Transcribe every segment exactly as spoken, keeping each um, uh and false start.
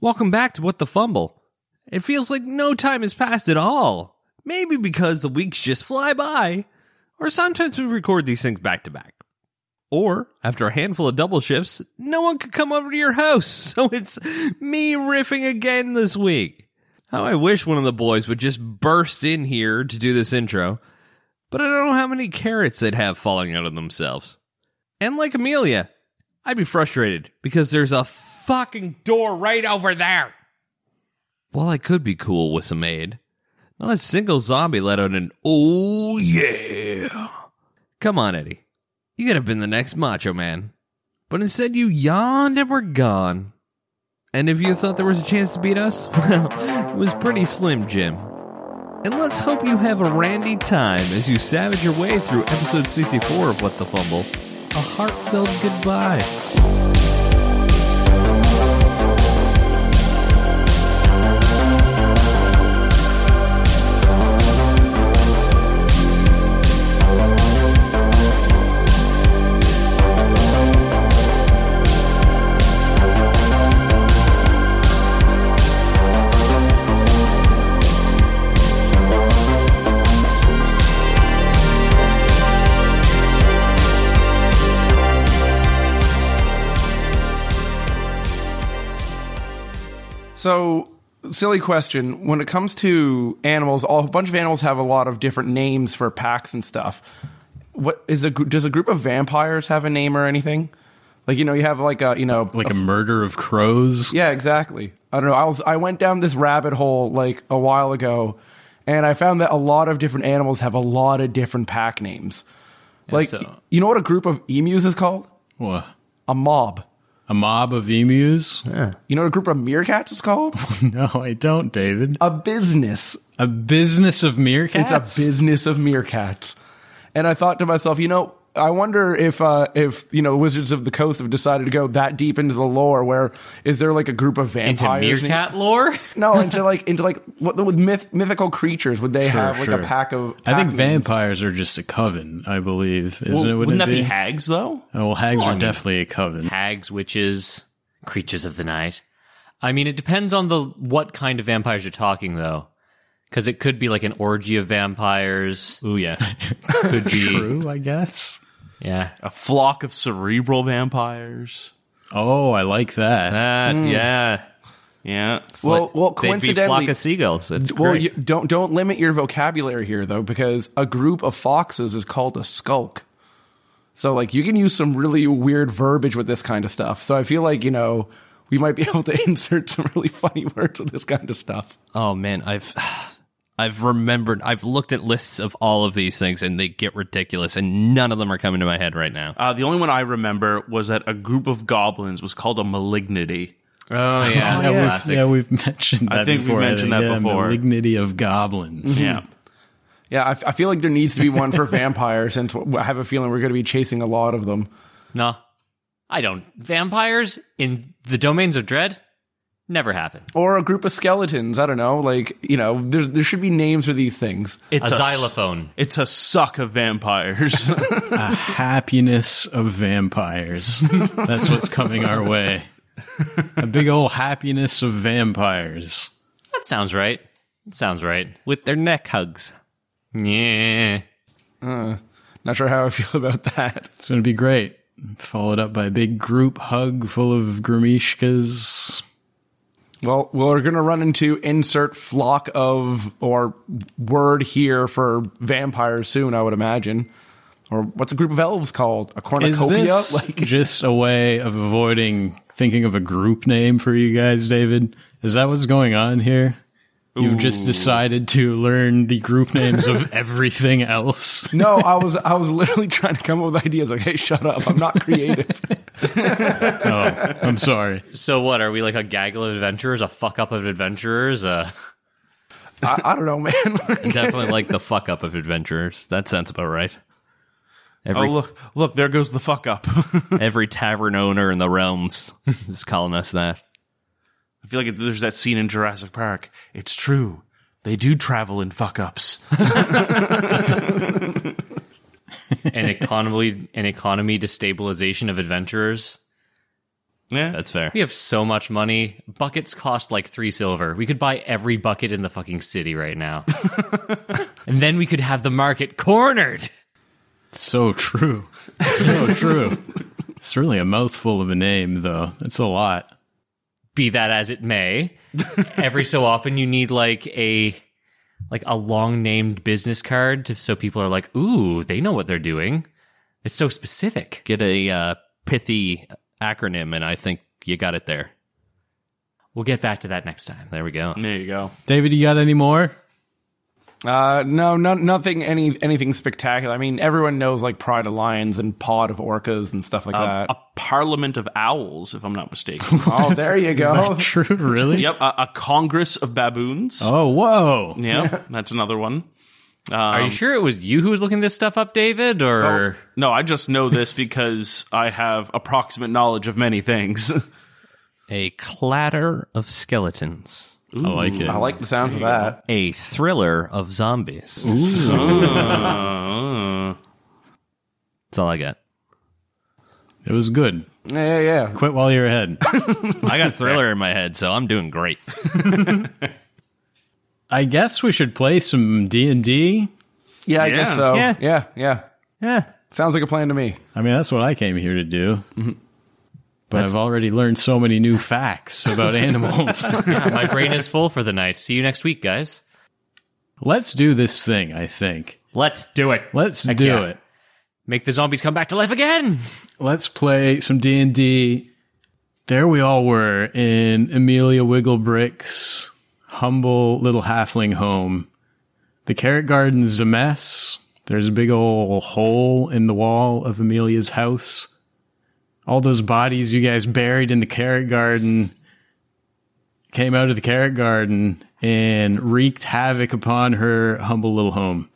Welcome back to What the Fumble. It feels like no time has passed at all. Maybe because the weeks just fly by. Or sometimes we record these things back to back. Or, after a handful of double shifts, no one could come over to your house, so it's me riffing again this week. How I wish one of the boys would just burst in here to do this intro, but I don't know how many carrots they'd have falling out of themselves. And like Amelia, I'd be frustrated because there's a fucking door right over there. While I could be cool with some aid, not a single zombie let out an, "Oh yeah." Come on, Eddie. You could have been the next Macho Man. But instead you yawned and were gone. And if you thought there was a chance to beat us, well, it was pretty slim, Jim. And let's hope you have a randy time as you savage your way through episode sixty-four of What the Fumble. A heartfelt goodbye. So, silly question. When it comes to animals, all, a bunch of animals have a lot of different names for packs and stuff. What is a does a group of vampires have a name or anything? Like, you know, you have like a, you know, like a, a murder of crows. Yeah, exactly. I don't know. I was I went down this rabbit hole like a while ago, and I found that a lot of different animals have a lot of different pack names. Yeah, like, so, you know what a group of emus is called? What? A mob. A mob of emus? Yeah. You know what a group of meerkats is called? No, I don't, David. A business. A business of meerkats? It's a business of meerkats. And I thought to myself, you know, I wonder if, uh, if you know, Wizards of the Coast have decided to go that deep into the lore where is there like a group of vampires? Into meerkat in- lore? No, into like, into like what with myth- mythical creatures, would they sure, have like sure. a pack of... Pack I think names? Vampires are just a coven, I believe. Isn't well, it? Wouldn't, wouldn't it that be? be hags, though? Oh, well, hags well, are I mean, definitely a coven. Hags, witches, creatures of the night. I mean, it depends on the what kind of vampires you're talking, though. Because it could be like an orgy of vampires. Ooh, yeah. Could be. True, I guess. Yeah, a flock of cerebral vampires. Oh, I like that. That mm. Yeah, yeah. It's well, like, well, coincidentally, they'd be a flock of seagulls. That's well, great. You, don't don't limit your vocabulary here though, because a group of foxes is called a skulk. So, like, you can use some really weird verbiage with this kind of stuff. So, I feel like you know we might be able to insert some really funny words with this kind of stuff. Oh man, I've. I've remembered, I've looked at lists of all of these things, and they get ridiculous, and none of them are coming to my head right now. Uh, the only one I remember was that a group of goblins was called a malignity. Oh, yeah. oh, yeah. We've, yeah, we've mentioned that I think before. we mentioned I think, that yeah, before. Malignity of goblins. Yeah. Yeah, I, f- I feel like there needs to be one for vampires, and t- I have a feeling we're going to be chasing a lot of them. No, I don't. Vampires in the Domains of Dread? Never happened. Or a group of skeletons. I don't know. Like, you know, there there should be names for these things. It's a, a xylophone. S- it's a suck of vampires. A happiness of vampires. That's what's coming our way. A big old happiness of vampires. That sounds right. That sounds right. With their neck hugs. Yeah. Uh, not sure how I feel about that. It's going to be great. Followed up by a big group hug full of Grimishkas. Well, we're going to run into insert flock of or word here for vampires soon, I would imagine. Or what's a group of elves called? A cornucopia? Is this like just a way of avoiding thinking of a group name for you guys, David? Is that what's going on here? You've Ooh. just decided to learn the group names of everything else. No, I was I was literally trying to come up with ideas like, hey, shut up. I'm not creative. Oh, I'm sorry. So what, are we like a gaggle of adventurers, a fuck-up of adventurers? Uh, I, I don't know, man. Definitely like the fuck-up of adventurers. That sounds about right. Every, oh, look, look, there goes the fuck-up. Every tavern owner in the realms is calling us that. I feel like there's that scene in Jurassic Park. It's true. They do travel in fuck-ups. An economy, an economy destabilization of adventurers. Yeah, that's fair. We have so much money. Buckets cost like three silver. We could buy every bucket in the fucking city right now. And then we could have the market cornered. So true. So true. It's really a mouthful of a name, though. It's a lot. Be that as it may, every so often you need like a like a long-named business card to, so people are like, ooh, they know what they're doing. It's so specific. Get a uh, pithy acronym, and I think you got it there. We'll get back to that next time. There we go. There you go. David, you got any more? Uh, no, no, nothing, any, anything spectacular. I mean, everyone knows like Pride of Lions and Pod of Orcas and stuff like um, that. A Parliament of Owls, if I'm not mistaken. Oh, there you go. Is that true? Really? Yep. A, a Congress of Baboons. Oh, whoa. Yep, yeah. That's another one. Um, Are you sure it was you who was looking this stuff up, David? Or oh, no, I just know this because I have approximate knowledge of many things. A clatter of skeletons. Ooh, I like it. I like the sounds of that. A thriller of zombies. Ooh. That's all I got. It was good. Yeah, yeah, yeah. Quit while you're ahead. I got thriller in my head, so I'm doing great. I guess we should play some D and D. Yeah, I yeah. guess so. Yeah. yeah, yeah, yeah. Sounds like a plan to me. I mean, that's what I came here to do. Mm-hmm. But That's... I've already learned so many new facts about animals. Yeah, my brain is full for the night. See you next week, guys. Let's do this thing, I think. Let's do it. Let's Heck do yeah. it. Make the zombies come back to life again. Let's play some D and D. There we all were in Amelia Wigglebrick's humble little halfling home. The carrot garden's a mess. There's a big old hole in the wall of Amelia's house. All those bodies you guys buried in the carrot garden came out of the carrot garden and wreaked havoc upon her humble little home.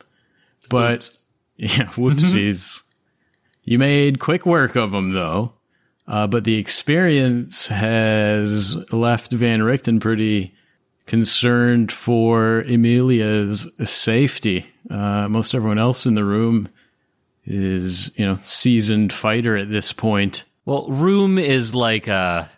But, Oops. yeah, whoopsies. You made quick work of them, though. Uh, but the experience has left Van Richten pretty concerned for Amelia's safety. Uh, most everyone else in the room is, you know, seasoned fighter at this point. Well, room is like a,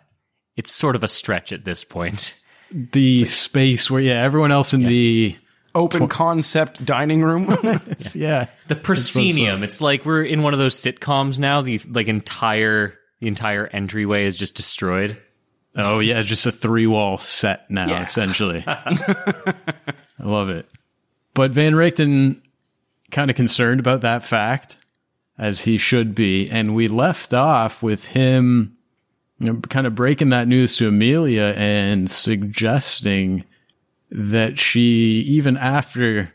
it's sort of a stretch at this point. The like, space where, yeah, everyone else in yeah. the... Open tw- concept dining room. yeah. yeah. The proscenium. It's, it's like we're in one of those sitcoms now. The like entire the entire entryway is just destroyed. Oh, yeah. Just a three-wall set now, yeah. essentially. I love it. But Van Richten kind of concerned about that fact, as he should be. And we left off with him, you know, kind of breaking that news to Amelia and suggesting that she, even after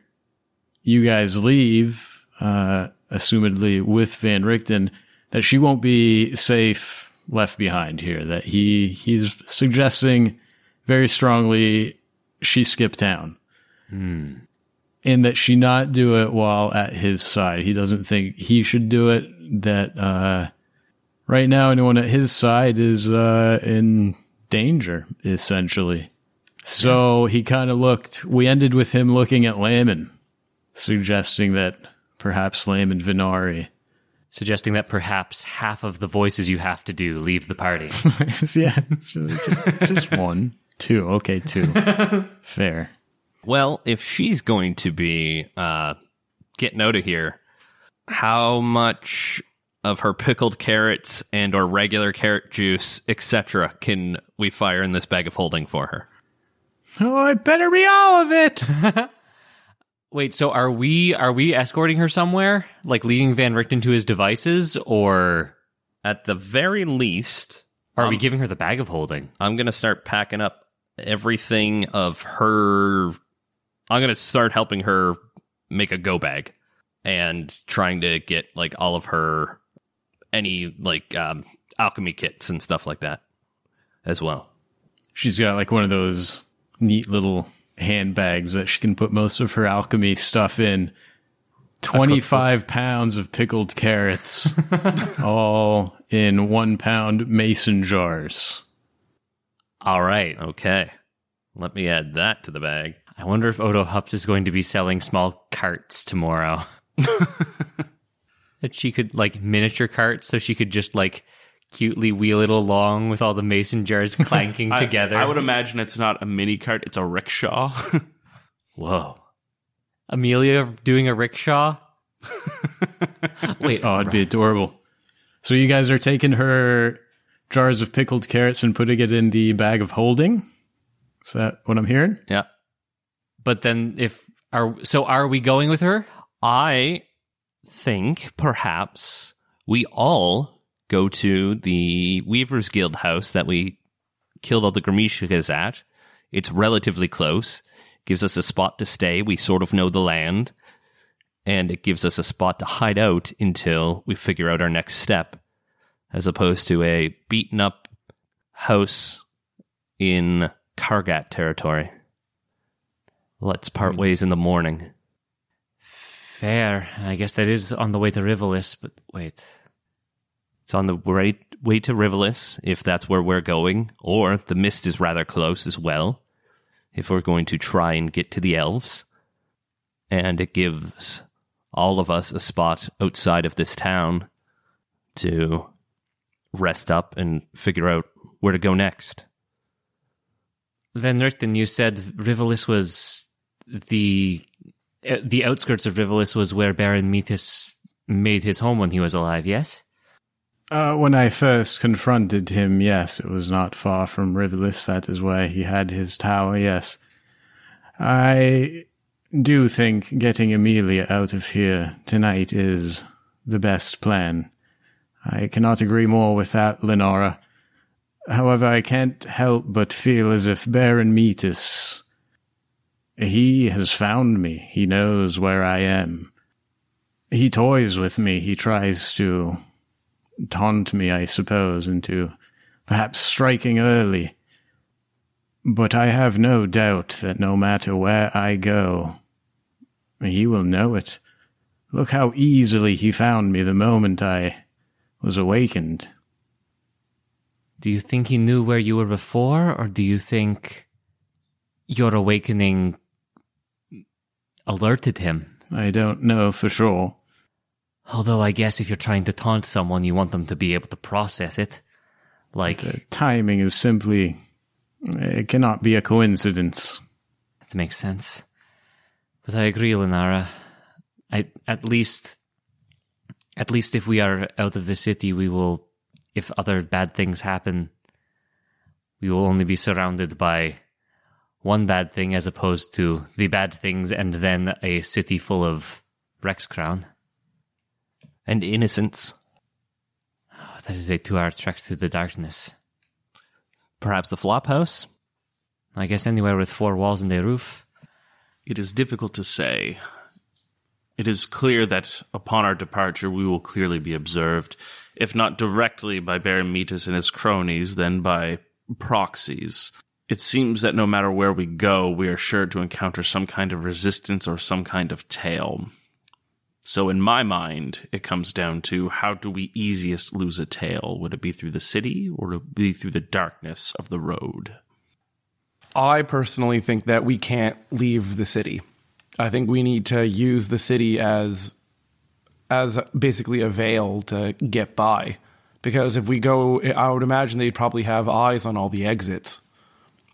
you guys leave, uh, assumedly with Van Richten, that she won't be safe left behind here. That he he's suggesting very strongly she skip town. Hmm. And that she not do it while at his side. He doesn't think he should do it. That uh, right now, anyone at his side is uh, in danger, essentially. So he kind of looked. We ended with him looking at Laman, suggesting that perhaps Laman Venari. Suggesting that perhaps half of the voices you have to do leave the party. yeah, it's really just, just one. Two. Okay, two. Fair. Well, if she's going to be uh, getting out of here, how much of her pickled carrots and or regular carrot juice, et cetera, can we fire in this bag of holding for her? Oh, it better be all of it. Wait, so are we are we escorting her somewhere, like leading Van Richten to his devices, or at the very least, are um, we giving her the bag of holding? I'm going to start packing up everything of her. I'm going to start helping her make a go bag and trying to get like all of her, any like um, alchemy kits and stuff like that as well. She's got like one of those neat little handbags that she can put most of her alchemy stuff in. twenty-five pounds of pickled carrots, all in one pound mason jars. All right. Okay. Let me add that to the bag. I wonder if Odo Hupps is going to be selling small carts tomorrow. That she could, like, miniature carts, so she could just, like, cutely wheel it along with all the mason jars clanking I, together. I would imagine it's not a mini cart, it's a rickshaw. Whoa. Amelia doing a rickshaw? Wait. Oh, it'd right. be adorable. So you guys are taking her jars of pickled carrots and putting it in the bag of holding? Is that what I'm hearing? Yeah. But then if... are So are we going with her? I think perhaps we all go to the Weaver's Guild house that we killed all the Grimishkas at. It's relatively close. Gives us a spot to stay. We sort of know the land. And it gives us a spot to hide out until we figure out our next step, as opposed to a beaten-up house in Kargat territory. Let's part ways in the morning. Fair. I guess that is on the way to Rivalis, but wait. It's on the way, way to Rivalis, if that's where we're going, or the mist is rather close as well, if we're going to try and get to the elves. And it gives all of us a spot outside of this town to rest up and figure out where to go next. Van Richten, you said Rivalis was the the outskirts of Rivalis was where Baron Metus made his home when he was alive, yes? Uh, when I first confronted him, yes, it was not far from Rivalis. That is where he had his tower, yes. I do think getting Amelia out of here tonight is the best plan. I cannot agree more with that, Lenora. However, I can't help but feel as if Baron Metus, he has found me. He knows where I am. He toys with me. He tries to taunt me, I suppose, into perhaps striking early. But I have no doubt that no matter where I go, he will know it. Look how easily he found me the moment I was awakened. Do you think he knew where you were before, or do you think your awakening alerted him? I don't know for sure. Although I guess if you're trying to taunt someone, you want them to be able to process it. Like the timing is simply... it cannot be a coincidence. That makes sense. But I agree, Lenara. I, at least, at least if we are out of the city, we will... if other bad things happen, we will only be surrounded by one bad thing as opposed to the bad things and then a city full of Rex Crown. And innocence. Oh, that is a two-hour trek through the darkness. Perhaps the Flophouse? I guess anywhere with four walls and a roof. It is difficult to say. It is clear that upon our departure we will clearly be observed, if not directly by Baron Metus and his cronies, then by proxies. It seems that no matter where we go, we are sure to encounter some kind of resistance or some kind of tail. So in my mind, it comes down to how do we easiest lose a tail? Would it be through the city, or would it be through the darkness of the road? I personally think that we can't leave the city. I think we need to use the city as... as basically a veil to get by. Because if we go, I would imagine they'd probably have eyes on all the exits.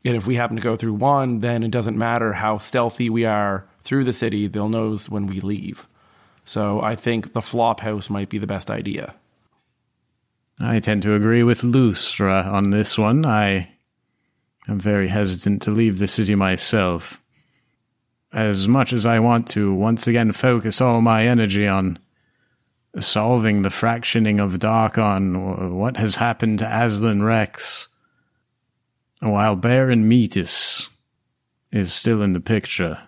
And if we happen to go through one, then it doesn't matter how stealthy we are through the city, they'll know when we leave. So I think the flop house might be the best idea. I tend to agree with Lustra on this one. I am very hesitant to leave the city myself. As much as I want to once again focus all my energy on solving the fractioning of Darkon, what has happened to Aslan Rex, while Baron Metus is still in the picture,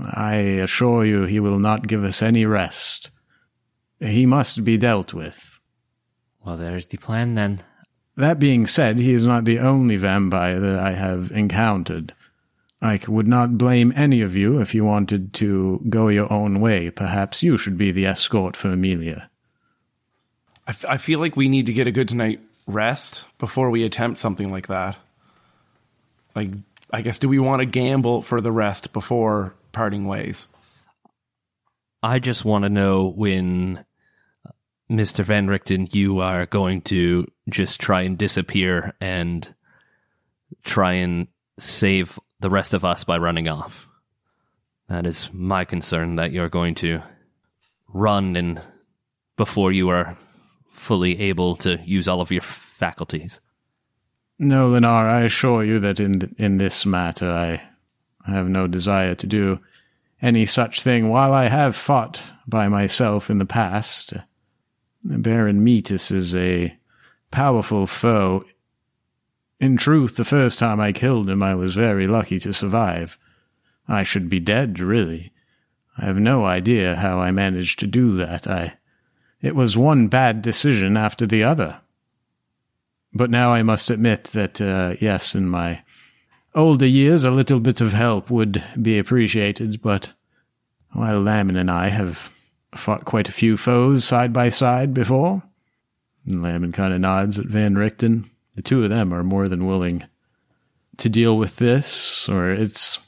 I assure you he will not give us any rest. He must be dealt with. Well, there is the plan, then. That being said, he is not the only vampire that I have encountered. I would not blame any of you if you wanted to go your own way. Perhaps you should be the escort for Amelia. I, f- I feel like we need to get a good night rest before we attempt something like that. Like, I guess, do we want to gamble for the rest before parting ways? I just want to know when Mister Van Richten, you are going to just try and disappear and try and save the rest of us by running off. That is my concern, that you're going to run and before you are fully able to use all of your faculties. No, Lenar, I assure you that in in this matter I have no desire to do any such thing. While I have fought by myself in the past, Baron Metus is a powerful foe. In truth, the first time I killed him, I was very lucky to survive. I should be dead, really. I have no idea how I managed to do that. I, it was one bad decision after the other. But now I must admit that, uh, yes, in my older years, a little bit of help would be appreciated, but while Laman and I have fought quite a few foes side by side before, and Laman kind of nods at Van Richten, the two of them are more than willing to deal with this, or it's...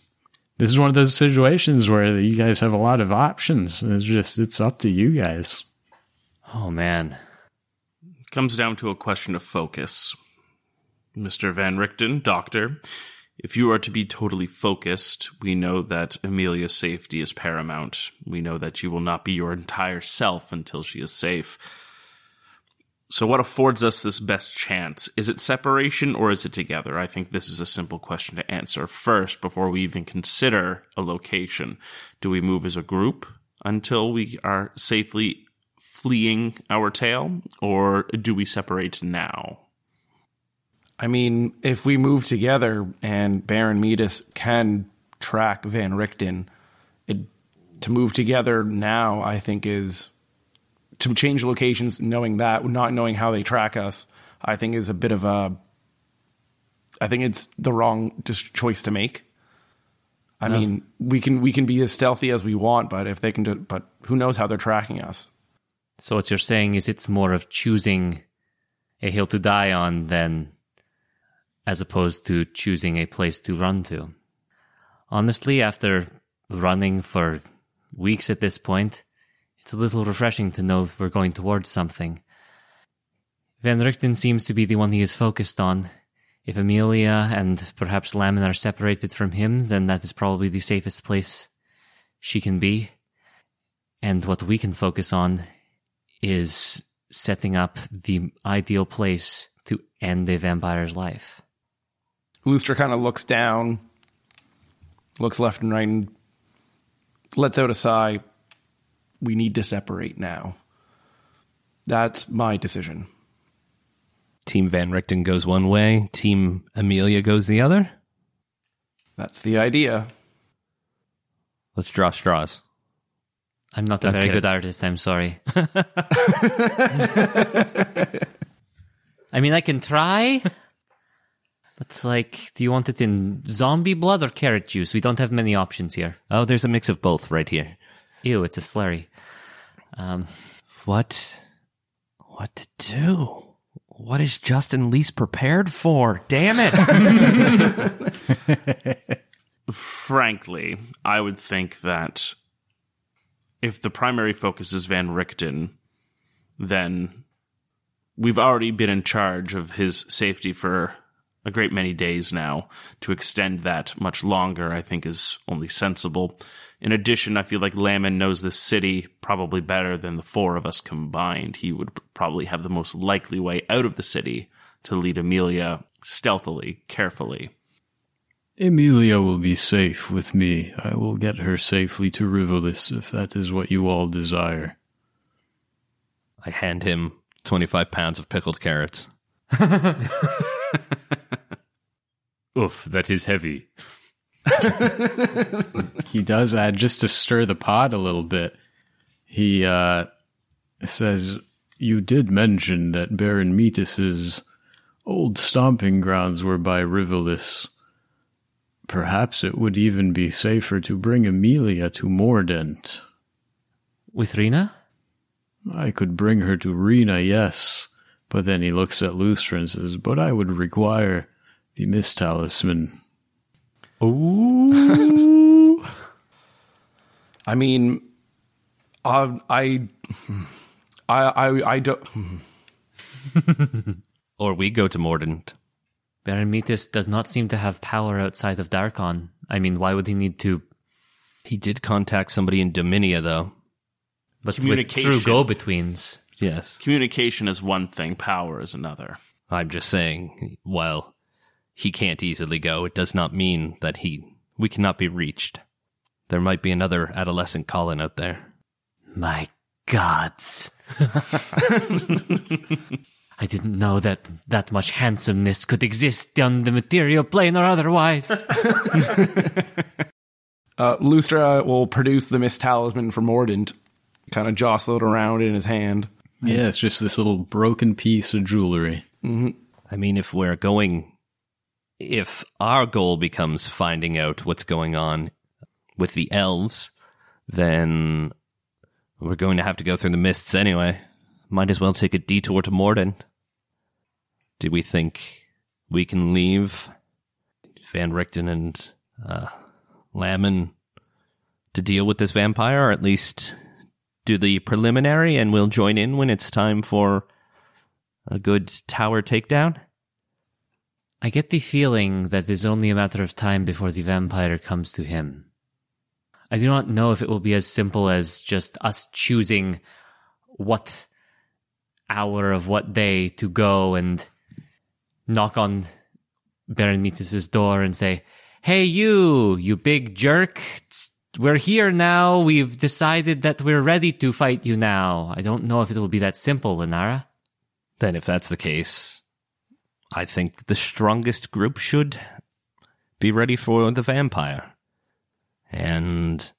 This is one of those situations where you guys have a lot of options. It's just, it's up to you guys. Oh, man. It comes down to a question of focus. Mister Van Richten, doctor, if you are to be totally focused, we know that Amelia's safety is paramount. We know that you will not be your entire self until she is safe. So what affords us this best chance? Is it separation or is it together? I think this is a simple question to answer first before we even consider a location. Do we move as a group until we are safely fleeing our tail, or do we separate now? I mean, if we move together and Baron Metus can track Van Richten, it, to move together now, I think is... To change locations, knowing that, not knowing how they track us, I think is a bit of a... I think it's the wrong choice to make. I no. mean, we can we can be as stealthy as we want, but if they can do, but who knows how they're tracking us? So what you're saying is it's more of choosing a hill to die on than as opposed to choosing a place to run to. Honestly, after running for weeks at this point, it's a little refreshing to know we're going towards something. Van Richten seems to be the one he is focused on. If Amelia and perhaps Laman are separated from him, then that is probably the safest place she can be. And what we can focus on is setting up the ideal place to end a vampire's life. Lustra kind of looks down, looks left and right, and lets out a sigh. We need to separate now. That's my decision. Team Van Richten goes one way. Team Amelia goes the other. That's the idea. Let's draw straws. I'm not a very good artist, I'm sorry. I mean, I can try. But, like, do you want it in zombie blood or carrot juice? We don't have many options here. Oh, there's a mix of both right here. Ew, it's a slurry. Um, what? What to do? What is Justin least prepared for? Damn it! Frankly, I would think that if the primary focus is Van Richten, then we've already been in charge of his safety for a great many days now. To extend that much longer, I think, is only sensible. In addition, I feel like Laman knows this city probably better than the four of us combined. He would probably have the most likely way out of the city to lead Amelia stealthily, carefully. Amelia will be safe with me. I will get her safely to Rivalis, if that is what you all desire. I hand him twenty-five pounds of pickled carrots. Oof, that is heavy. He does add, just to stir the pot a little bit, he uh, says, you did mention that Baron Metus's old stomping grounds were by Rivalis. Perhaps it would even be safer to bring Amelia to Mordent. With Rena? I could bring her to Rena, yes. But then he looks at Lustra and says, but I would require the Mist Talisman. Ooh. I mean, I, I I I, I don't. Or we go to Mordent. Baron Metus does not seem to have power outside of Darkon. I mean, why would he need to? He did contact somebody in Dominia, though. But with, through go-betweens. Yes. Communication is one thing, power is another. I'm just saying, well, he can't easily go. It does not mean that he we cannot be reached. There might be another adolescent Colin out there. My gods. I didn't know that that much handsomeness could exist on the material plane or otherwise. uh, Lustra will produce the Mist Talisman from Mordent, kind of jostled around in his hand. Yeah, it's just this little broken piece of jewelry. Mm-hmm. I mean, if we're going... If our goal becomes finding out what's going on with the elves, then we're going to have to go through the mists anyway. Might as well take a detour to Mordent. Do we think we can leave Van Richten and uh, Laman to deal with this vampire, or at least... do the preliminary, and we'll join in when it's time for a good tower takedown? I get the feeling that it's only a matter of time before the vampire comes to him. I do not know if it will be as simple as just us choosing what hour of what day to go and knock on Baron Metus' door and say, "Hey you, you big jerk, it's we're here now. We've decided that we're ready to fight you now." I don't know if it will be that simple, Lenara. Then if that's the case, I think the strongest group should be ready for the vampire. And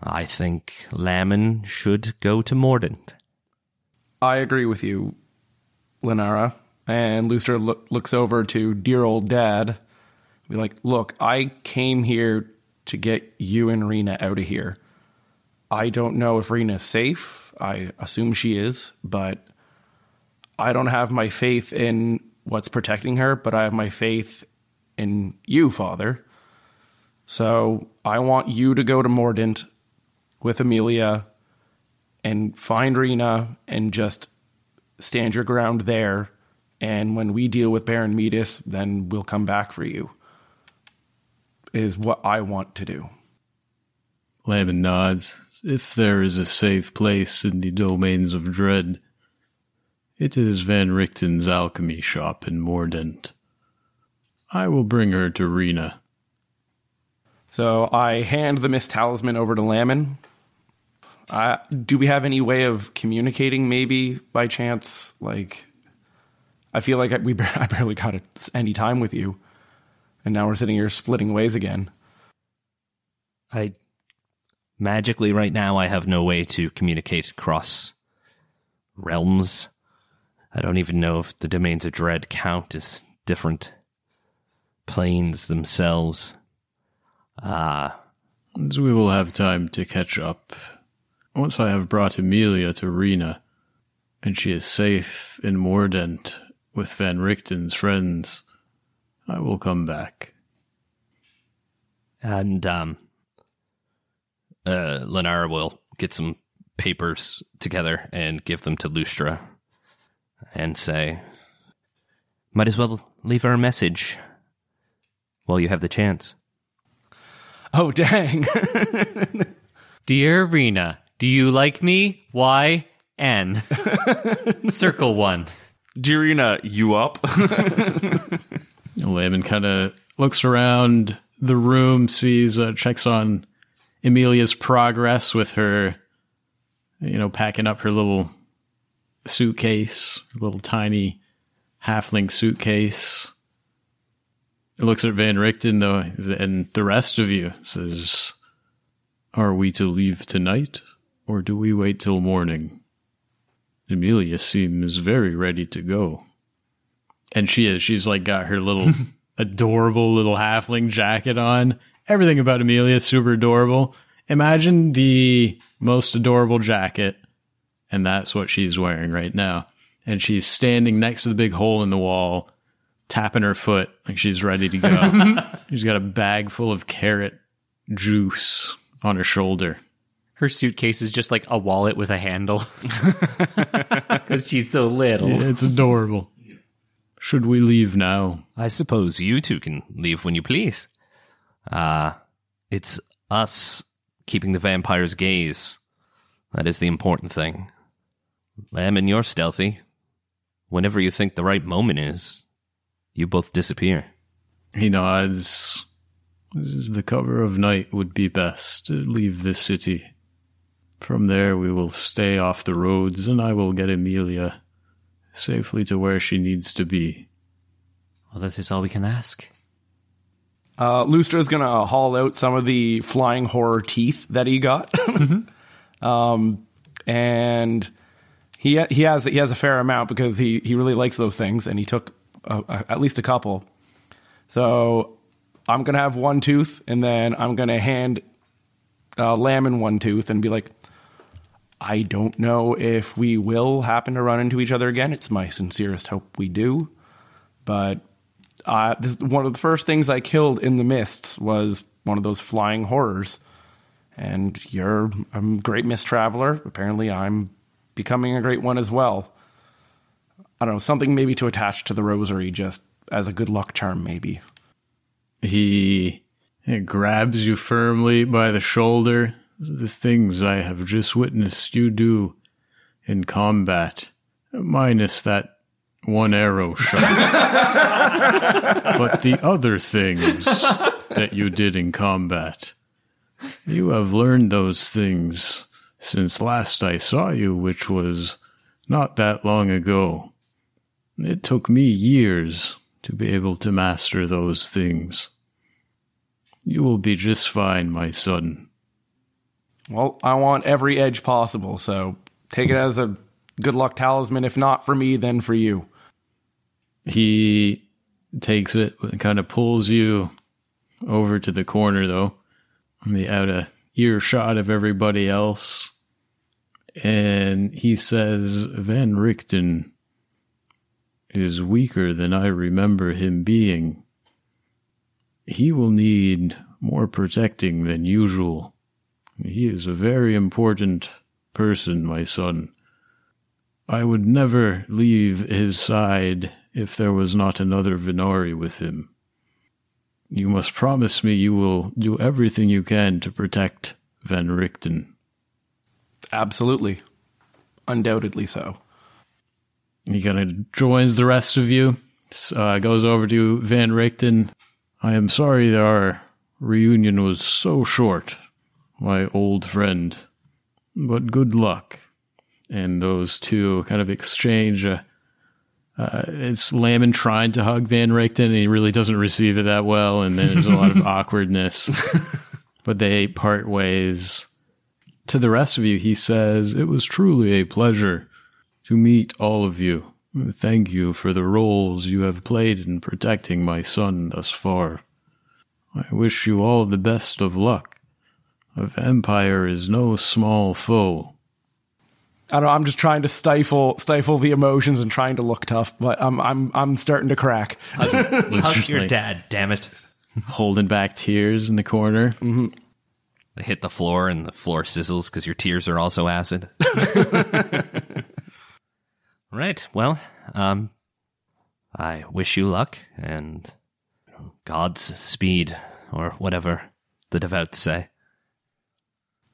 I think Laman should go to Mordent. I agree with you, Lenara. And Lustra lo- looks over to dear old dad. Be like, "Look, I came here to get you and Rena out of here. I don't know if Rena's safe. I assume she is, but I don't have my faith in what's protecting her, but I have my faith in you, Father. So I want you to go to Mordent with Amelia and find Rena and just stand your ground there. And when we deal with Baron Metis, then we'll come back for you," is what I want to do. Laman nods. "If there is a safe place in the Domains of Dread, it is Van Richten's alchemy shop in Mordent. I will bring her to Rena." So I hand the Mist Talisman over to Laman. Uh, do we have any way of communicating, maybe, by chance? Like, I feel like I, we, I barely got any time with you. And now we're sitting here splitting ways again. I, magically right now, I have no way to communicate across realms. I don't even know if the Domains of Dread count as different planes themselves. Ah. Uh, so we will have time to catch up. Once I have brought Amelia to Rena, and she is safe in Mordent with Van Richten's friends, I will come back. And um, uh, Lenara will get some papers together and give them to Lustra and say, "Might as well leave her a message while you have the chance." Oh, dang. "Dear Rena, do you like me? Why? N." Circle one. "Dear Rena, you up?" Laman kind of looks around the room, sees, uh, checks on Amelia's progress with her, you know, packing up her little suitcase, her little tiny halfling suitcase. It looks at Van Richten, though, and the rest of you, says, "Are we to leave tonight, or do we wait till morning? Amelia seems very ready to go." And she is. She's like got her little adorable little halfling jacket on. Everything about Amelia is super adorable. Imagine the most adorable jacket. And that's what she's wearing right now. And she's standing next to the big hole in the wall, tapping her foot like she's ready to go. She's got a bag full of carrot juice on her shoulder. her suitcase is just like a wallet with a handle because she's so little. Yeah, it's adorable. Should we leave now? I suppose you two can leave when you please. Uh, it's us keeping the vampire's gaze. That is the important thing. Laman, you're stealthy. Whenever you think the right moment is, you both disappear. He nods. The cover of night would be best. Leave this city. From there we will stay off the roads, and I will get Amelia safely to where she needs to be. Well, that is all we can ask. Uh, Lustra is going to haul out some of the flying horror teeth that he got. mm-hmm. um, and he he has he has a fair amount because he, he really likes those things, and he took a, a, at least a couple. So I'm going to have one tooth, and then I'm going to hand uh, Laman one tooth and be like, I don't know if we will happen to run into each other again. It's my sincerest hope we do. But uh, this, one of the first things I killed in the mists was one of those flying horrors. And you're a great mist traveler. Apparently I'm becoming a great one as well. I don't know, something maybe to attach to the rosary just as a good luck charm maybe. He, he grabs you firmly by the shoulder. The things I have just witnessed you do in combat, minus that one arrow shot, but the other things that you did in combat, you have learned those things since last I saw you, which was not that long ago. It took me years to be able to master those things. You will be just fine, my son. Well, I want every edge possible, so take it as a good luck talisman. If not for me, then for you. He takes it and kind of pulls you over to the corner, though, out of earshot of everybody else. And he says, Van Richten is weaker than I remember him being. He will need more protecting than usual. He is a very important person, my son. I would never leave his side if there was not another Venari with him. You must promise me you will do everything you can to protect Van Richten. Absolutely. Undoubtedly so. He kind of joins the rest of you, uh, goes over to Van Richten. I am sorry that our reunion was so short, my old friend, but good luck. And those two kind of exchange. Uh, uh, it's Laman trying to hug Van Richten, and he really doesn't receive it that well, and then there's a lot of awkwardness. But they part ways. To the rest of you, he says, it was truly a pleasure to meet all of you. Thank you for the roles you have played in protecting my son thus far. I wish you all the best of luck. A vampire is no small foe. I don't know, I'm just trying to stifle stifle the emotions and trying to look tough, but I'm I'm I'm starting to crack. Hug your dad, damn it. Holding back tears in the corner. Mm-hmm. I hit the floor and the floor sizzles because your tears are also acid. Right, well, um, I wish you luck and God's speed, or whatever the devout say.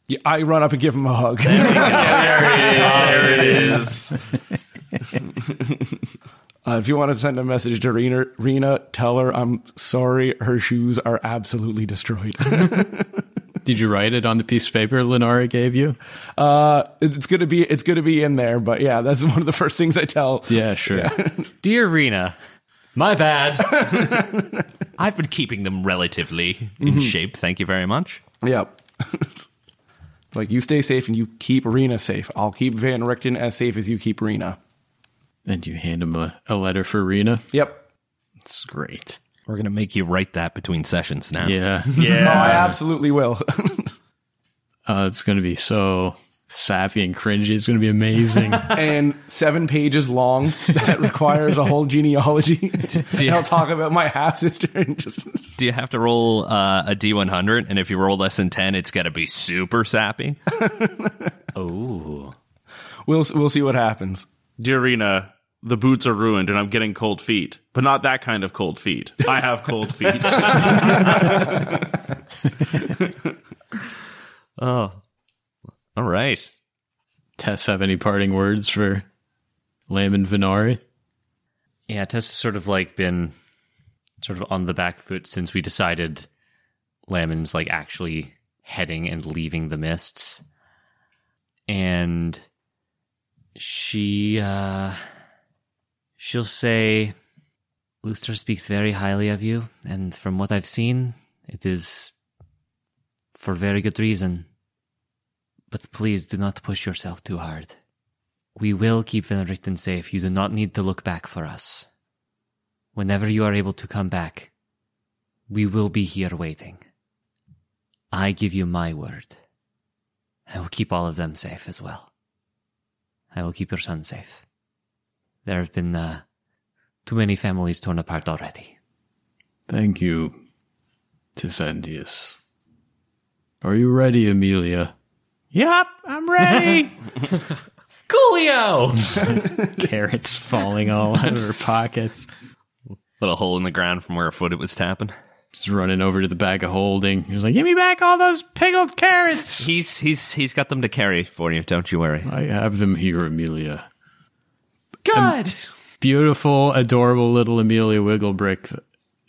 Yeah, I run up and give him a hug. There, there it is. There it is. uh, if you want to send a message to Rena, Rena, tell her I'm sorry. Her shoes are absolutely destroyed. Did you write it on the piece of paper Lenara gave you? Uh, it's gonna be it's gonna be in there. But yeah, that's one of the first things I tell. Yeah, sure. Yeah. Dear Rena, my bad. I've been keeping them relatively in mm-hmm. shape. Thank you very much. Yep. Like, you stay safe and you keep Rena safe. I'll keep Van Richten as safe as you keep Rena. And you hand him a, a letter for Rena? Yep. It's great. We're going to make you write that between sessions now. Yeah. Yeah. Oh, I absolutely will. uh, it's going to be so sappy and cringy. It's going to be amazing. And seven pages long that requires a whole genealogy. And I'll talk about my half-sister. And just... Do you have to roll uh, a D one hundred? And if you roll less than ten, it's got to be super sappy. Oh. We'll, we'll see what happens. Dear Rena, the boots are ruined and I'm getting cold feet. But not that kind of cold feet. I have cold feet. Oh. All right. Tess, have any parting words for Laman Venari? Yeah, Tess has sort of like been sort of on the back foot since we decided Laman's like actually heading and leaving the mists. And she, uh, she'll say, Lustra speaks very highly of you. And from what I've seen, it is for very good reason. But please do not push yourself too hard. We will keep Van Richten safe. You do not need to look back for us. Whenever you are able to come back, we will be here waiting. I give you my word. I will keep all of them safe as well. I will keep your son safe. There have been uh, too many families torn apart already. Thank you, Tisandius. Are you ready, Amelia? Yep, I'm ready. Coolio! Carrots falling all out of her pockets. Little hole in the ground from where her foot it was tapping. Just running over to the bag of holding. He was like, give me back all those pickled carrots. He's he's he's got them to carry for you, don't you worry. I have them here, Amelia. God! Um, beautiful, adorable little Amelia Wigglebrick,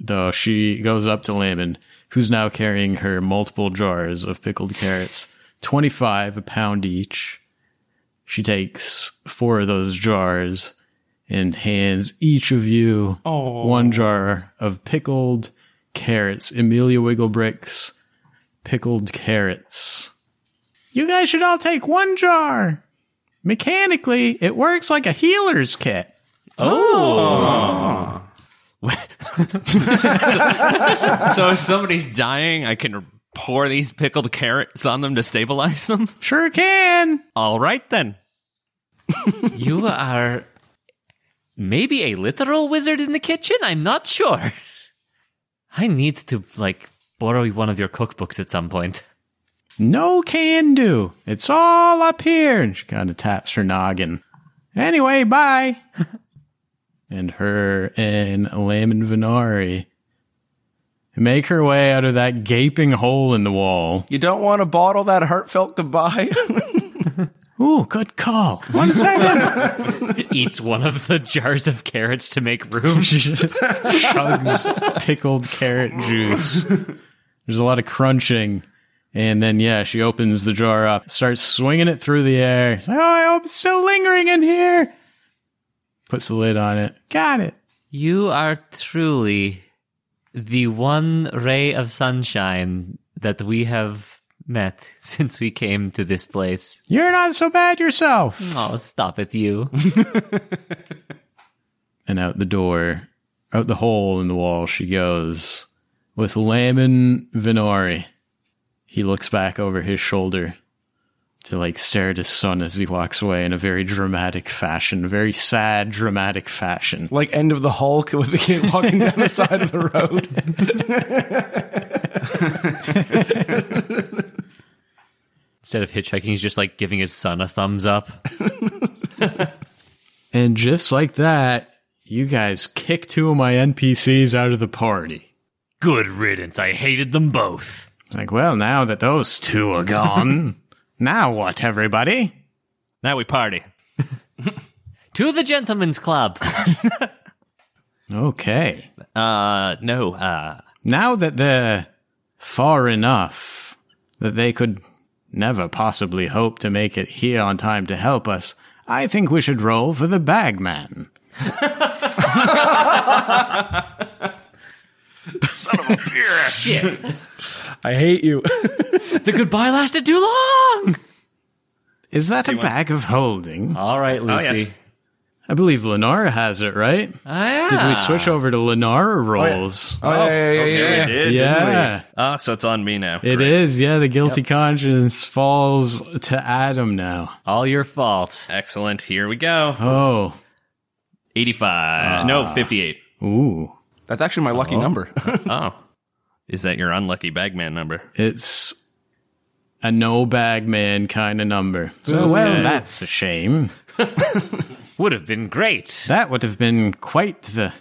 though, she goes up to Laman, who's now carrying her multiple jars of pickled carrots. twenty-five a pound each. She takes four of those jars and hands each of you Aww. one jar of pickled carrots. Amelia Wigglebrick's pickled carrots. You guys should all take one jar. Mechanically, it works like a healer's kit. Oh. so, so, so if somebody's dying, I can... pour these pickled carrots on them to stabilize them? Sure can. All right, then. You are maybe a literal wizard in the kitchen? I'm not sure. I need to, like, borrow one of your cookbooks at some point. No can do. It's all up here. And she kind of taps her noggin. Anyway, bye. And her and Laman Venari make her way out of that gaping hole in the wall. You don't want to bottle that heartfelt goodbye? Ooh, good call. One second. Eats one of the jars of carrots to make room. She just chugs pickled carrot juice. There's a lot of crunching. And then, yeah, she opens the jar up, starts swinging it through the air. Oh, I hope it's still lingering in here. Puts the lid on it. Got it. You are truly... the one ray of sunshine that we have met since we came to this place. You're not so bad yourself. Oh, stop it, you. And out the door, out the hole in the wall, she goes with Laman Venari. He looks back over his shoulder to, like, stare at his son as he walks away in a very dramatic fashion, very sad, dramatic fashion. Like end of the Hulk with the kid walking down the side of the road. Instead of hitchhiking, he's just, like, giving his son a thumbs up. And just like that, you guys kick two of my N P Cs out of the party. Good riddance. I hated them both. Like, well, now that those two are gone... Now what, everybody? Now we party. To the gentleman's club. Okay. Uh, no. Uh, now that they're far enough that they could never possibly hope to make it here on time to help us, I think we should roll for the bagman. Son of a bitch. Shit. I hate you. The goodbye lasted too long. Is that a bag of holding? All right, Lucy. Oh, yes. I believe Lenara has it, right? Oh, yeah. Did we switch over to Lenara roles? Oh, yeah, oh, oh, yeah, yeah, okay, yeah, yeah. We did, yeah. Didn't we? Oh, so it's on me now. It Great. is, yeah. The guilty yep. conscience falls to Adam now. All your fault. Excellent. Here we go. Oh. eighty-five. Uh, no, fifty-eight. Ooh. That's actually my lucky oh. number. Oh. Is that your unlucky bagman number? It's a no bagman kind of number. So, okay. Well, that's a shame. Would have been great. That would have been quite the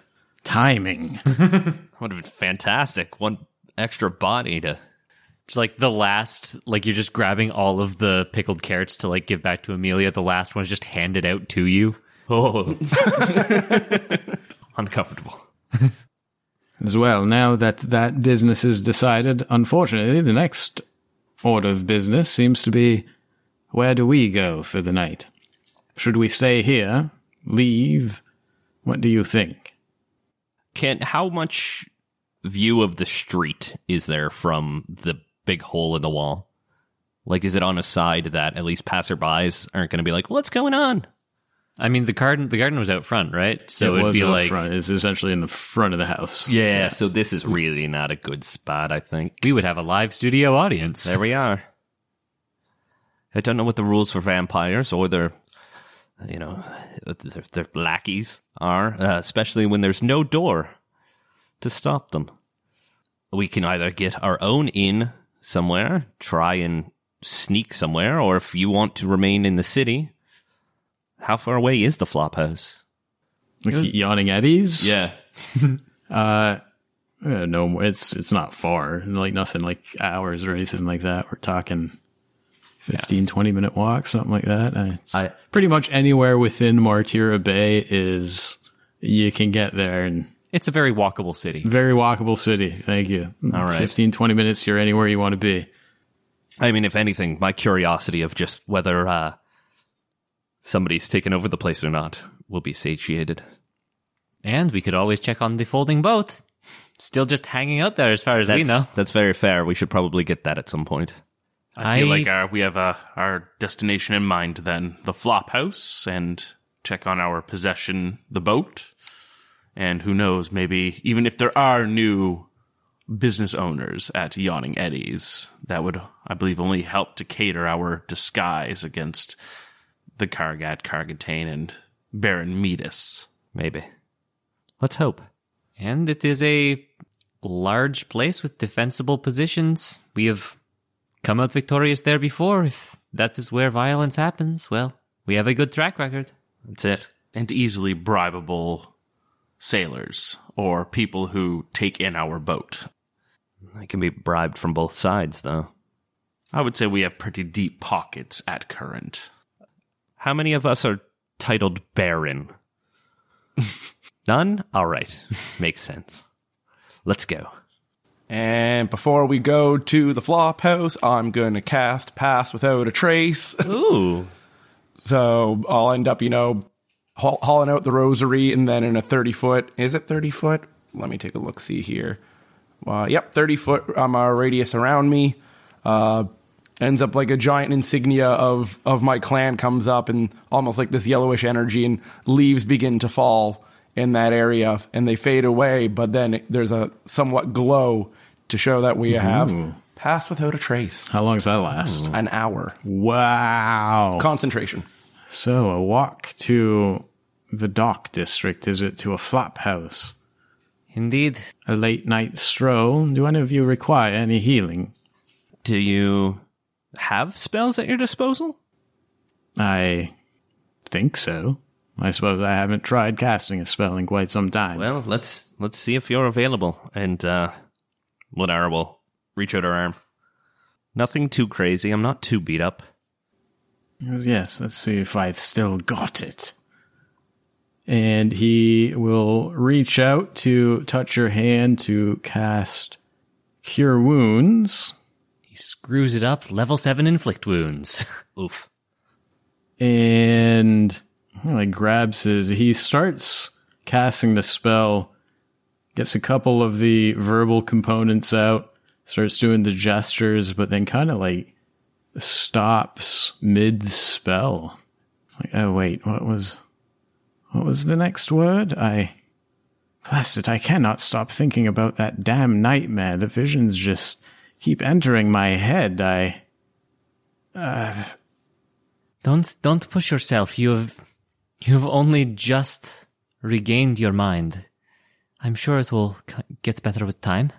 timing. Would have been fantastic. One extra body to... It's like the last, like you're just grabbing all of the pickled carrots to like give back to Amelia. The last one's just handed out to you. Oh. Uncomfortable. As well, now that that business is decided, unfortunately, the next order of business seems to be, where do we go for the night? Should we stay here? Leave? What do you think? Kent, how much view of the street is there from the big hole in the wall? Like, is it on a side that at least passerbys aren't going to be like, what's going on? I mean, the garden the garden was out front, right? So it it'd be like... Front. It's essentially in the front of the house. Yeah, yeah, so this is really not a good spot, I think. We would have a live studio audience. There we are. I don't know what the rules for vampires or their... you know, their, their lackeys are, uh, especially when there's no door to stop them. We can either get our own inn somewhere, try and sneak somewhere, or if you want to remain in the city, how far away is the Flophouse? Like Yawning Eddie's? Yeah. uh, no, it's it's not far. Like nothing like hours or anything like that. We're talking... fifteen, twenty-minute walk, something like that. It's I, pretty much anywhere within Martira Bay is you can get there. And it's a very walkable city. Very walkable city. Thank you. All right. fifteen, twenty minutes, you're anywhere you want to be. I mean, if anything, my curiosity of just whether uh, somebody's taken over the place or not will be satiated. And we could always check on the folding boat. Still just hanging out there as far as that's, we know. That's very fair. We should probably get that at some point. I feel I, like our, we have a, our destination in mind then. The Flop House, and check on our possession, the boat. And who knows, maybe even if there are new business owners at Yawning Eddie's, that would, I believe, only help to cater our disguise against the Kargat, Kargatane, and Baron Metus. Maybe. Let's hope. And it is a large place with defensible positions. We have... come out victorious there before. If that is where violence happens, well, we have a good track record. That's it. And easily bribable sailors or people who take in our boat. I can be bribed from both sides, though. I would say we have pretty deep pockets at current. How many of us are titled Baron? None? All right. Makes sense. Let's go. And before we go to the Flop House, I'm going to cast Pass Without a Trace. Ooh. So I'll end up, you know, haul- hauling out the rosary, and then in a thirty-foot... Is it thirty-foot? Let me take a look-see here. Uh, yep, thirty-foot um, uh, radius around me. Uh, ends up like a giant insignia of, of my clan comes up, and almost like this yellowish energy, and leaves begin to fall in that area, and they fade away, but then there's a somewhat glow to show that we Ooh. have passed without a trace. How long does that last? Ooh. An hour. Wow. Concentration. So a walk to the dock district, is it to a flop house? Indeed. A late night stroll. Do any of you require any healing? Do you have spells at your disposal? I think so. I suppose I haven't tried casting a spell in quite some time. Well, let's let's see if you're available. And uh, Lenara will reach out her arm. Nothing too crazy. I'm not too beat up. Yes, let's see if I've still got it. And he will reach out to touch your hand to cast Cure Wounds. He screws it up. Level seven Inflict Wounds. Oof. And... like grabs his, he starts casting the spell, gets a couple of the verbal components out, starts doing the gestures, but then kind of like stops mid-spell. Like, oh wait, what was, What was the next word? I... Blast it, I cannot stop thinking about that damn nightmare. The visions just keep entering my head. I... Uh... Don't, don't push yourself. You have... You've only just regained your mind. I'm sure it will get better with time.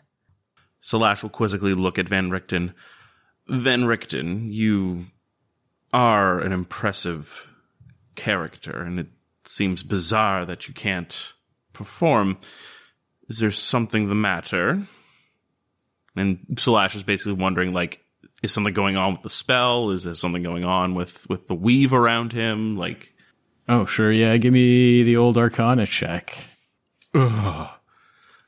Slash will quizzically look at Van Richten. Van Richten, you are an impressive character, and it seems bizarre that you can't perform. Is there something the matter? And Slash is basically wondering, like, is something going on with the spell? Is there something going on with, with the weave around him? Like... Oh, sure, yeah, give me the old Arcana check. Ugh.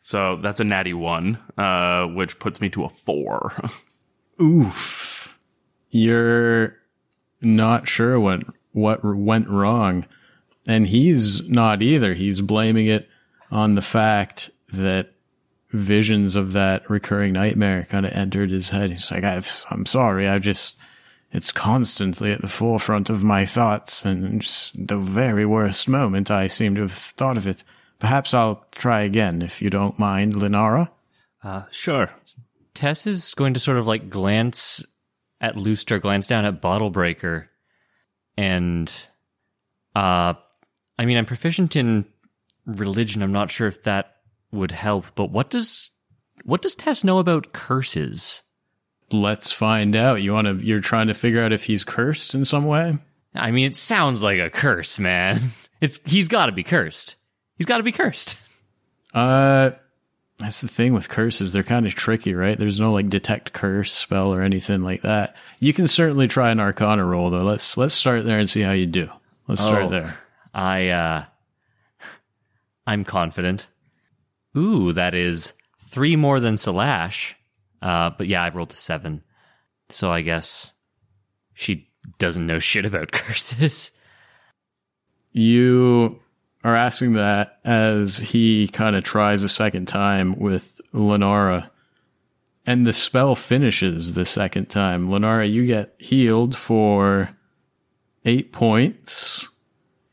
So that's a natty one, uh, which puts me to a four. Oof. You're not sure what what went wrong. And he's not either. He's blaming it on the fact that visions of that recurring nightmare kind of entered his head. He's like, I've, I'm sorry, I just... It's constantly at the forefront of my thoughts, and just the very worst moment I seem to have thought of it. Perhaps I'll try again, if you don't mind, Linara? Uh, sure. Tess is going to sort of, like, glance at Lustra, glance down at Bottlebreaker, and, uh, I mean, I'm proficient in religion, I'm not sure if that would help, but what does, what does Tess know about curses? Let's find out. You want to? You're trying to figure out if he's cursed in some way? I mean, it sounds like a curse, man. It's he's got to be cursed. He's got to be cursed. Uh, that's the thing with curses. They're kind of tricky, right? There's no like detect curse spell or anything like that. You can certainly try an Arcana roll though. Let's let's start there and see how you do. Let's oh, start there. I uh, I'm confident. Ooh, that is three more than Salash. Uh, but yeah, I rolled a seven, so I guess she doesn't know shit about curses. You are asking that as he kind of tries a second time with Linara, and the spell finishes the second time. Linara, you get healed for eight points.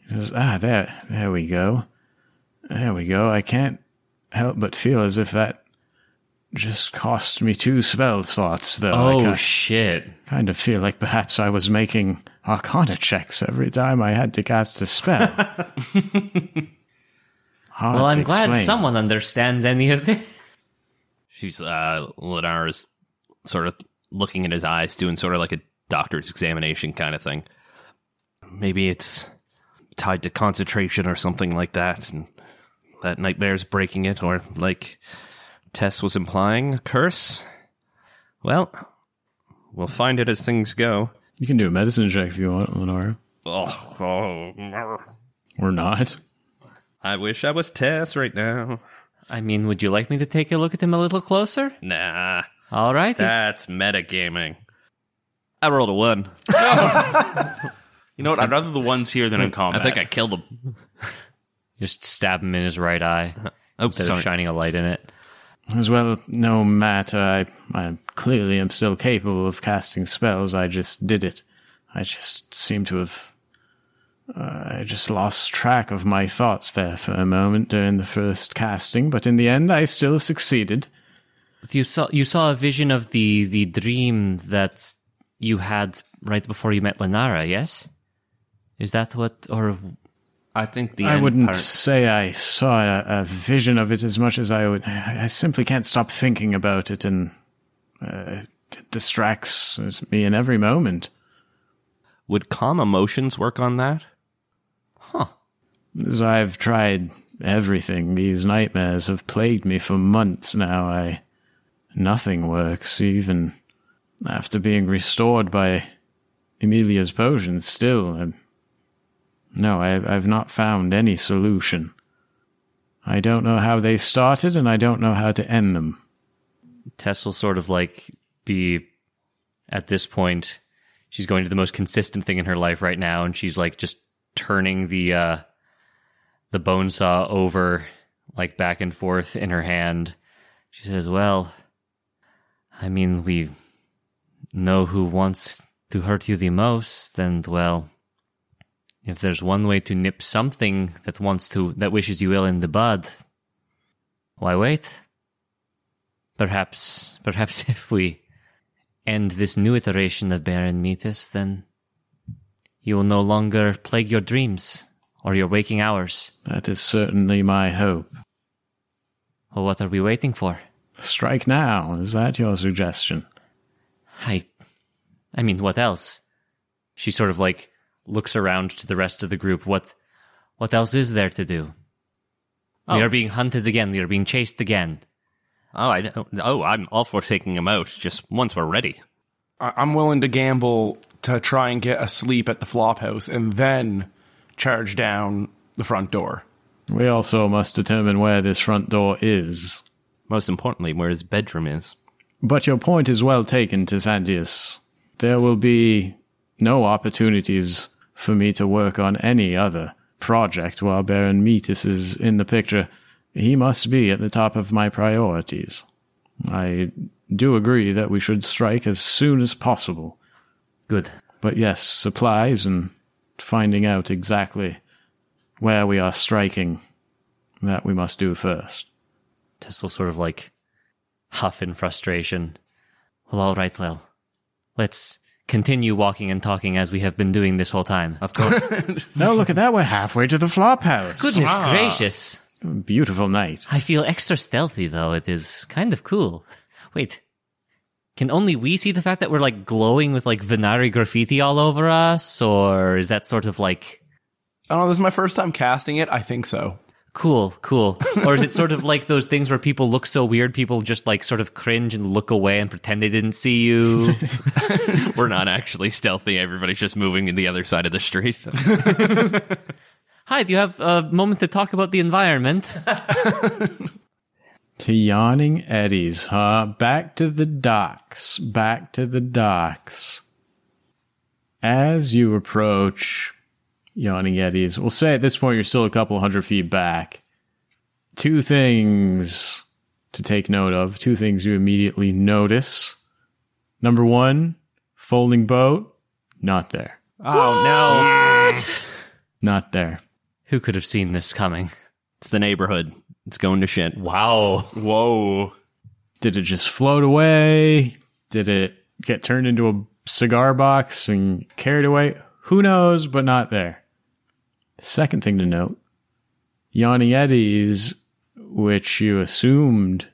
He goes, ah, there, there we go. There we go. I can't help but feel as if that just cost me two spell slots, though. Oh, like I shit. Kind of feel like perhaps I was making Arcana checks every time I had to cast a spell. Well, I'm glad explain. Someone understands any of this. She's, uh, Lenara's sort of looking at his eyes, doing sort of like a doctor's examination kind of thing. Maybe it's tied to concentration or something like that, and that nightmare's breaking it, or like... Tess was implying a curse. Well, we'll find it as things go. You can do a medicine check if you want, Lenora. Oh, oh. Or not. I wish I was Tess right now. I mean, would you like me to take a look at him a little closer? Nah. All right. That's metagaming. I rolled a one. You know what? I'd rather the ones here than in combat. I think I killed him. Just stab him in his right eye oh, instead sorry. of shining a light in it. As well, no matter, I, I clearly am still capable of casting spells, I just did it. I just seem to have, uh, I just lost track of my thoughts there for a moment during the first casting, but in the end I still succeeded. You saw, you saw a vision of the, the dream that you had right before you met Linara, yes? Is that what, or... I think the I end wouldn't part. say I saw a, a vision of it as much as I would. I simply can't stop thinking about it, and uh, it distracts me in every moment. Would calm emotions work on that? Huh. As I've tried everything, these nightmares have plagued me for months now. I nothing works, even after being restored by Amelia's potion. Still, I'm... No, I've, I've not found any solution. I don't know how they started, and I don't know how to end them. Tess will sort of, like, be... At this point, she's going to the most consistent thing in her life right now, and she's, like, just turning the, uh... the bone saw over, like, back and forth in her hand. She says, well... I mean, we know who wants to hurt you the most, and, well... If there's one way to nip something that wants to, that wishes you ill in the bud, why wait? Perhaps, perhaps if we end this new iteration of Baron Metus, then you will no longer plague your dreams or your waking hours. That is certainly my hope. Well, what are we waiting for? Strike now, is that your suggestion? I, I mean, what else? She sort of like looks around to the rest of the group. What, what else is there to do? Oh. We are being hunted again. We are being chased again. Oh, I don't, oh, I'm all for taking them out, just once we're ready. I'm willing to gamble to try and get a sleep at the Flophouse and then charge down the front door. We also must determine where this front door is. Most importantly, where his bedroom is. But your point is well taken, Tisandius. There will be no opportunities for me to work on any other project while Baron Metis is in the picture. He must be at the top of my priorities. I do agree that we should strike as soon as possible. Good. But yes, supplies and finding out exactly where we are striking, that we must do first. Tess will sort of like huff in frustration. Well, all right, Lel. Let's continue walking and talking as we have been doing this whole time. Of course. No, look at that. We're halfway to the Flophouse. Goodness ah. gracious. Beautiful night. I feel extra stealthy, though. It is kind of cool. Wait, can only we see the fact that we're, like, glowing with, like, Venari graffiti all over us? Or is that sort of, like... I don't know, this is my first time casting it. I think so. Cool, cool. Or is it sort of like those things where people look so weird, people just, like, sort of cringe and look away and pretend they didn't see you? We're not actually stealthy. Everybody's just moving in the other side of the street. Hi, do you have a moment to talk about the environment? To Yawning Eddie's, huh? Back to the docks, back to the docks. As you approach Yawning Eddie's, we'll say at this point you're still a couple hundred feet back. Two things to take note of, two things you immediately notice. Number one, folding boat, not there. Oh, what? No. What? Not there. Who could have seen this coming? It's the neighborhood. It's going to shit. Wow. Whoa. Did it just float away? Did it get turned into a cigar box and carried away? Who knows, but not there. Second thing to note, Yawning Eddie's, which you assumed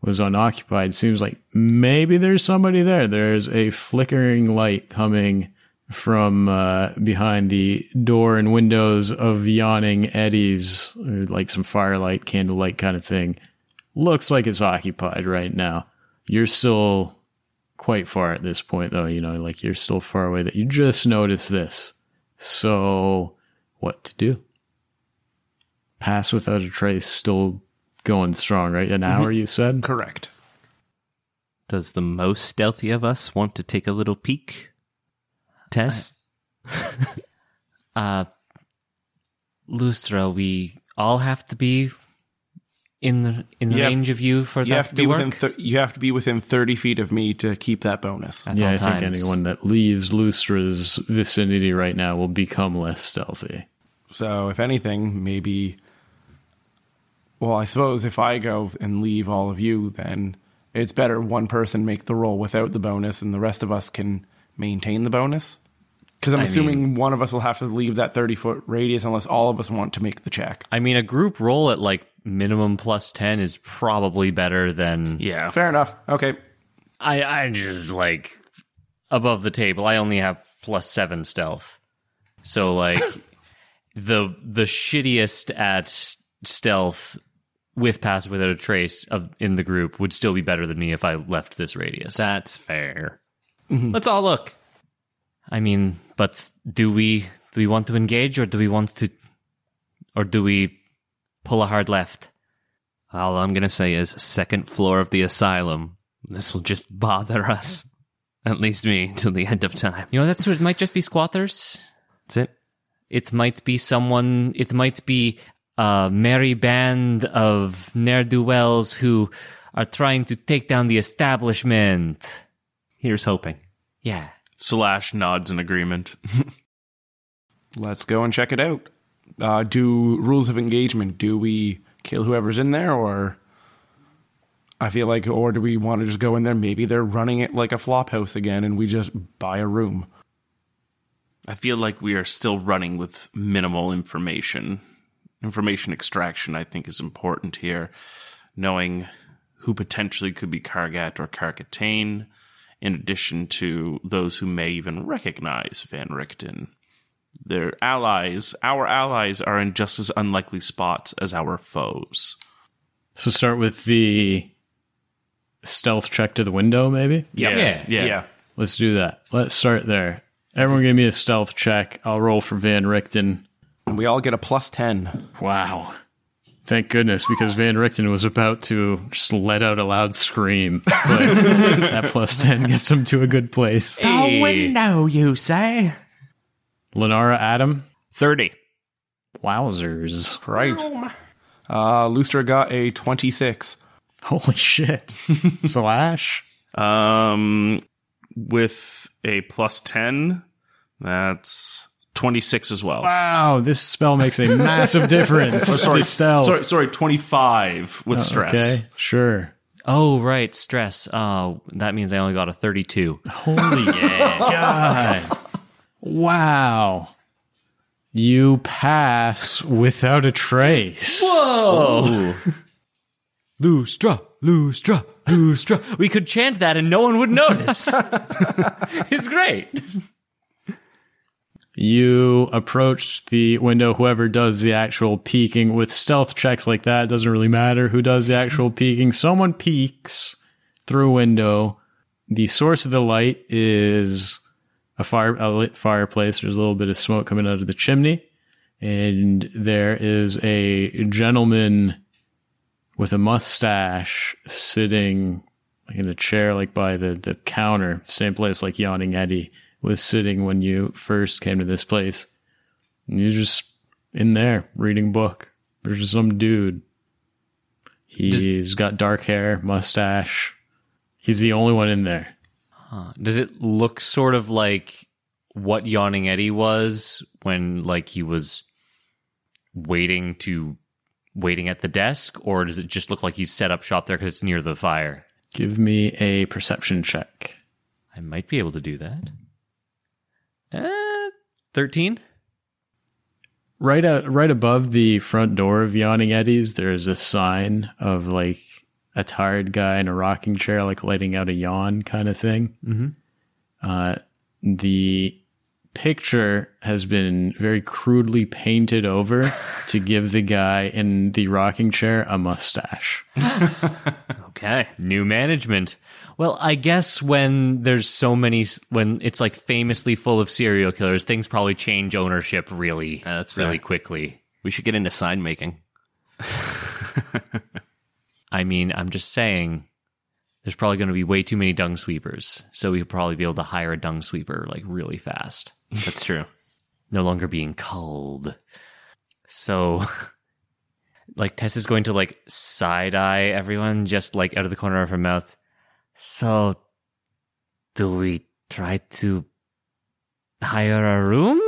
was unoccupied, seems like maybe there's somebody there. There's a flickering light coming from uh, behind the door and windows of Yawning Eddie's, or like some firelight, candlelight kind of thing. Looks like it's occupied right now. You're still quite far at this point, though, you know, like you're still far away that you just noticed this. So, what to do? Pass without a trace, still going strong, right? An hour, you said? Correct. Does the most stealthy of us want to take a little peek? Tess? uh, Lustra, we all have to be in the in the you range have, of you for you that have to, to be work? Within th- you have to be within thirty feet of me to keep that bonus. At yeah, I times. think anyone that leaves Lustra's vicinity right now will become less stealthy. So, if anything, maybe... Well, I suppose if I go and leave all of you, then it's better one person make the roll without the bonus and the rest of us can... maintain the bonus? Because I'm I assuming mean, one of us will have to leave that thirty-foot radius unless all of us want to make the check. I mean, a group roll at, like, minimum plus ten is probably better than... Yeah. Fair enough. Okay. I, I just, like, above the table, I only have plus seven stealth. So, like, the the shittiest at stealth with pass without a trace of, in the group would still be better than me if I left this radius. That's fair. Mm-hmm. Let's all look. I mean, but do we do we want to engage, or do we want to, or do we pull a hard left? All I'm gonna say is second floor of the asylum. This will just bother us, at least me, till the end of time. You know, that's what it might just be squatters. That's it. It might be someone. It might be a merry band of ne'er-do-wells who are trying to take down the establishment. Here's hoping. Yeah. Slash nods in agreement. Let's go and check it out. Uh, do rules of engagement. Do we kill whoever's in there, or I feel like, or do we want to just go in there? Maybe they're running it like a flop house again, and we just buy a room. I feel like we are still running with minimal information. Information extraction, I think, is important here. Knowing who potentially could be Kargat or Kargatane, in addition to those who may even recognize Van Richten. Their allies, our allies, are in just as unlikely spots as our foes. So start with the stealth check to the window, maybe? Yeah. Yeah. yeah. yeah. Let's do that. Let's start there. Everyone give me a stealth check. I'll roll for Van Richten. And we all get a plus ten. Wow. Thank goodness, because Van Richten was about to just let out a loud scream. But that plus ten gets him to a good place. Hey. The window, you say? Lenara Adam? thirty. Wowzers. Right. Wow. Uh, Lustra got a twenty-six. Holy shit. Slash? Um, with a plus ten, that's twenty-six as well. Wow, this spell makes a massive difference. Oh, sorry, sorry, sorry, twenty-five with oh, stress. Okay, sure. Oh, right, stress. Uh, that means I only got a thirty-two. Holy yeah. God. Wow. You pass without a trace. Whoa! Lustra, Lustra, Lustra. We could chant that and no one would notice. It's great. You approach the window. Whoever does the actual peeking with stealth checks like that, it doesn't really matter who does the actual peeking. Someone peeks through a window. The source of the light is a fire, a lit fireplace. There's a little bit of smoke coming out of the chimney. And there is a gentleman with a mustache sitting in a chair, like by the, the counter, same place like Yawning Eddie was sitting when you first came to this place. And you're just in there reading a book. There's just some dude. He's Does, got dark hair, mustache. He's the only one in there. Huh. Does it look sort of like what Yawning Eddie was when, like, he was waiting to waiting at the desk? Or does it just look like he's set up shop there because it's near the fire? Give me a perception check. I might be able to do that. Uh, thirteen. Right out, right above the front door of Yawning Eddie's, there's a sign of like a tired guy in a rocking chair, like letting out a yawn kind of thing. Mm-hmm. Uh, the picture has been very crudely painted over to give the guy in the rocking chair a mustache. Okay, new management. Well, I guess when there's so many, when it's like famously full of serial killers, things probably change ownership really, uh, that's really quickly. We should get into sign making. I mean, I'm just saying, there's probably going to be way too many dung sweepers, so we'll probably be able to hire a dung sweeper like really fast. That's true. No longer being culled. So, like, Tess is going to like side-eye everyone just like out of the corner of her mouth. So, do we try to hire a room?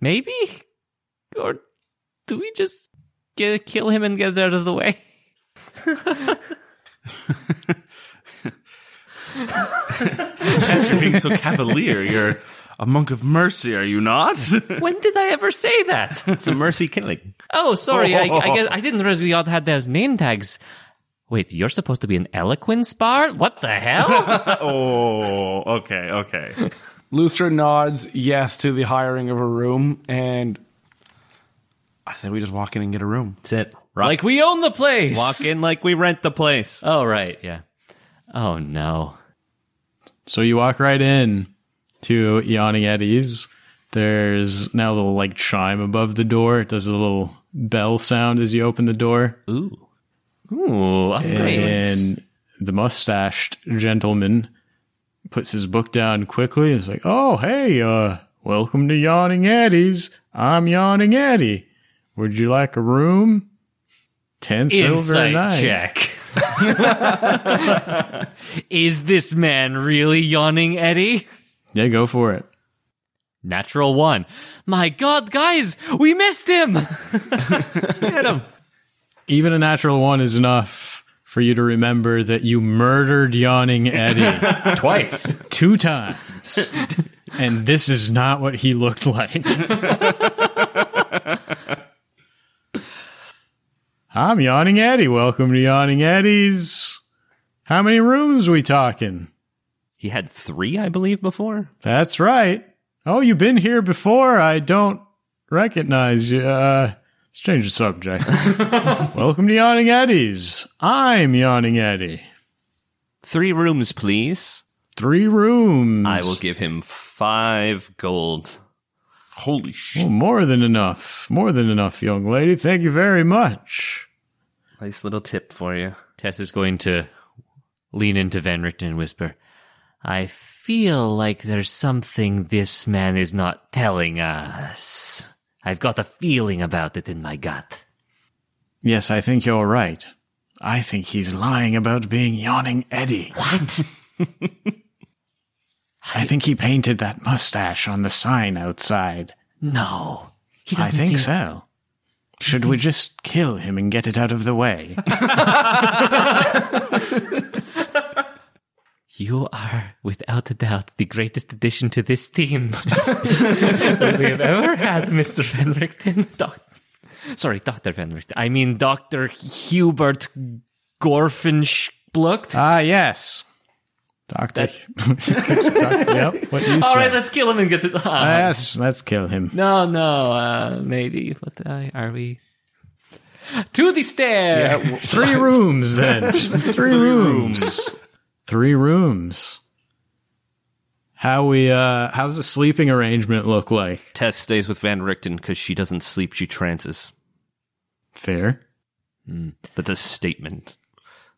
Maybe? Or do we just get, kill him and get out of the way? As you're being so cavalier, you're a monk of mercy, are you not? When did I ever say that? It's a mercy killing. Oh, sorry, oh. I, I guess I didn't realize we all had those name tags. Wait, you're supposed to be an eloquence bard? What the hell? Oh, okay, okay. Lustra nods yes to the hiring of a room, and I say we just walk in and get a room. That's it. Rock. Like we own the place. Walk in like we rent the place. Oh, right, yeah. Oh, no. So you walk right in to Yawning Eddie's. There's now a little, like, chime above the door. It does a little bell sound as you open the door. Ooh. Ooh, upgrades. And the mustached gentleman puts his book down quickly and is like, oh, hey, uh, welcome to Yawning Eddie's. I'm Yawning Eddie. Would you like a room? Ten silver a night. Check. Is this man really Yawning Eddie? Yeah, go for it. Natural one. My God, guys, we missed him. Get him. Even a natural one is enough for you to remember that you murdered Yawning Eddie. Twice. Two times. And this is not what he looked like. I'm Yawning Eddie. Welcome to Yawning Eddie's. How many rooms we talking? He had three, I believe, before. That's right. Oh, you've been here before. I don't recognize you. Uh, let's change the subject. Welcome to Yawning Eddie's. I'm Yawning Eddie. Three rooms, please. Three rooms. I will give him five gold. Holy shit. Oh, more than enough. More than enough, young lady. Thank you very much. Nice little tip for you. Tess is going to lean into Van Richten and whisper, I feel like there's something this man is not telling us. I've got a feeling about it in my gut. Yes, I think you're right. I think he's lying about being Yawning Eddie. What? I think he painted that mustache on the sign outside. No. He doesn't I think seem... so. Should we just kill him and get it out of the way? You are, without a doubt, the greatest addition to this team we have ever had, Mister Van Richten. Doc- Sorry, Doctor Van Richten. I mean, Doctor Hubert Gorfenschblucht. Ah, yes. Doctor. That- Doctor yep, what you All right, let's kill him and get the. Oh. Yes, let's kill him. No, no, uh, maybe. What the, are we? To the stair. Yeah, three rooms, then. Three, three rooms. Three rooms. How we? Uh, how's the sleeping arrangement look like? Tess stays with Van Richten because she doesn't sleep; she trances. Fair. Mm. That's a statement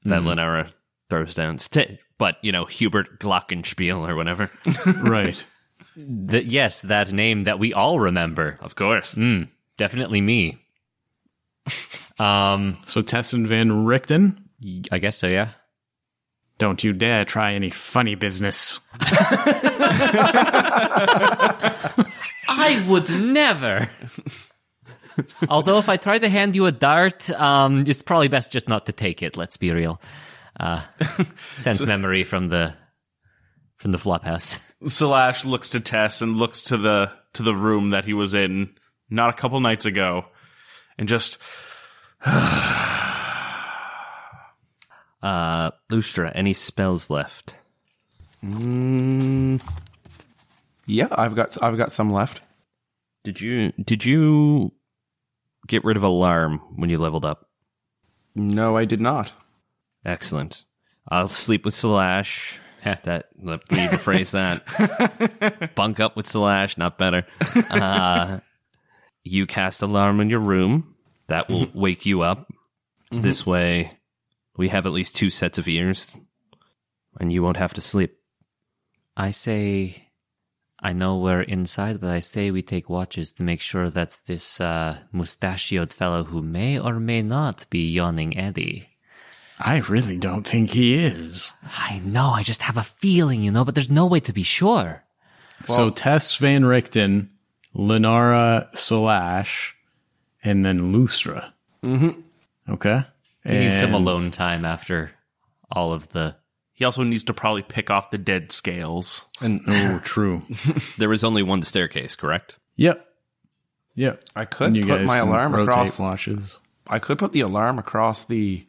that mm. Lenara throws down. St- But, you know, Hubert Glockenspiel or whatever. Right. The, yes, that name that we all remember. Of course. Mm, definitely me. Um, so Tess and Van Richten? I guess so, yeah. Don't you dare try any funny business. I would never. Although if I try to hand you a dart, um, it's probably best just not to take it, let's be real. Uh, sense so, memory from the from the flop house. Slash looks to Tess and looks to the to the room that he was in not a couple nights ago, and just uh, Lustra. Any spells left? Mm, yeah, I've got I've got some left. Did you did you get rid of alarm when you leveled up? No, I did not. Excellent. I'll sleep with Slash. That let me rephrase that. Bunk up with Slash, not better. Uh, you cast alarm in your room. That will mm-hmm. wake you up. Mm-hmm. This way, we have at least two sets of ears, and you won't have to sleep. I say, I know we're inside, but I say we take watches to make sure that this uh, mustachioed fellow who may or may not be Yawning Eddie... I really don't think he is. I know, I just have a feeling, you know, but there's no way to be sure. Well, so Tess, Van Richten, Lenara, Slash, and then Lustra. Mm-hmm. Okay. He and... needs some alone time after all of the... He also needs to probably pick off the dead scales. And oh, true. There was only one staircase, correct? Yep. Yep. I could put my alarm across... Flashes. I could put the alarm across the...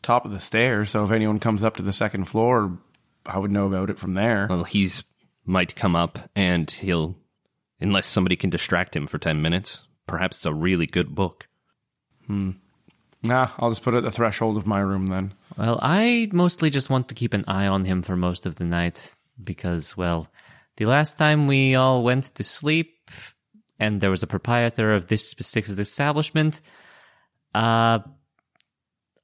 top of the stairs, so if anyone comes up to the second floor, I would know about it from there. Well, he's might come up, and he'll... Unless somebody can distract him for ten minutes. Perhaps it's a really good book. Hmm. Nah, I'll just put it at the threshold of my room, then. Well, I mostly just want to keep an eye on him for most of the night, because, well, the last time we all went to sleep, and there was a proprietor of this specific establishment, uh...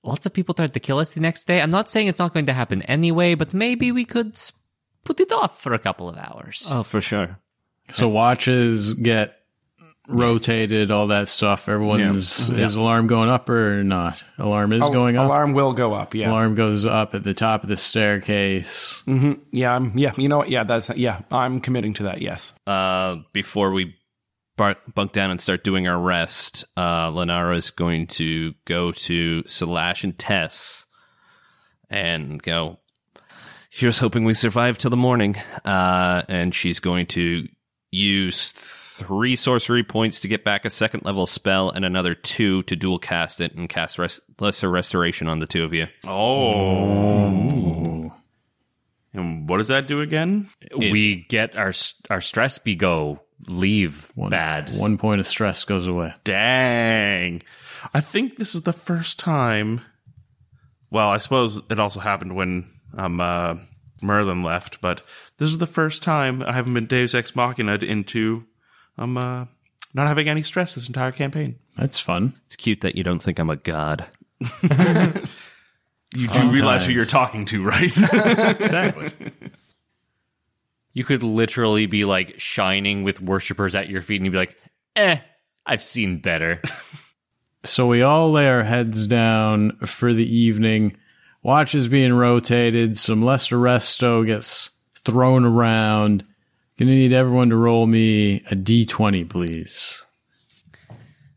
lots of people tried to kill us the next day. I'm not saying it's not going to happen anyway, but maybe we could put it off for a couple of hours. Oh, for sure. So watches get rotated, all that stuff. Everyone's yeah. is yeah. alarm going up or not? Alarm is Al- going up. Alarm will go up. Yeah. Alarm goes up at the top of the staircase. Mm-hmm. Yeah. I'm, yeah. You know what? Yeah. That's yeah. I'm committing to that. Yes. Uh, before we bar- bunk down and start doing our rest, uh, Lenara is going to go to Slash and Tess and go, here's hoping we survive till the morning. Uh, and she's going to use three sorcery points to get back a second level spell and another two to dual cast it and cast res- Lesser Restoration on the two of you. Oh. Ooh. And what does that do again? It, we get our our stress be go leave one, bad. One point of stress goes away. Dang. I think this is the first time. Well, I suppose it also happened when um uh Merlin left, but this is the first time I haven't been Deus Ex Machina into um, uh, not having any stress this entire campaign. That's fun. It's cute that you don't think I'm a god. You Sometimes. do realize who you're talking to, right? Exactly. You could literally be like shining with worshippers at your feet and you'd be like, eh, I've seen better. So we all lay our heads down for the evening. Watch is being rotated. Some Lesser Resto gets thrown around. Gonna need everyone to roll me a d twenty, please.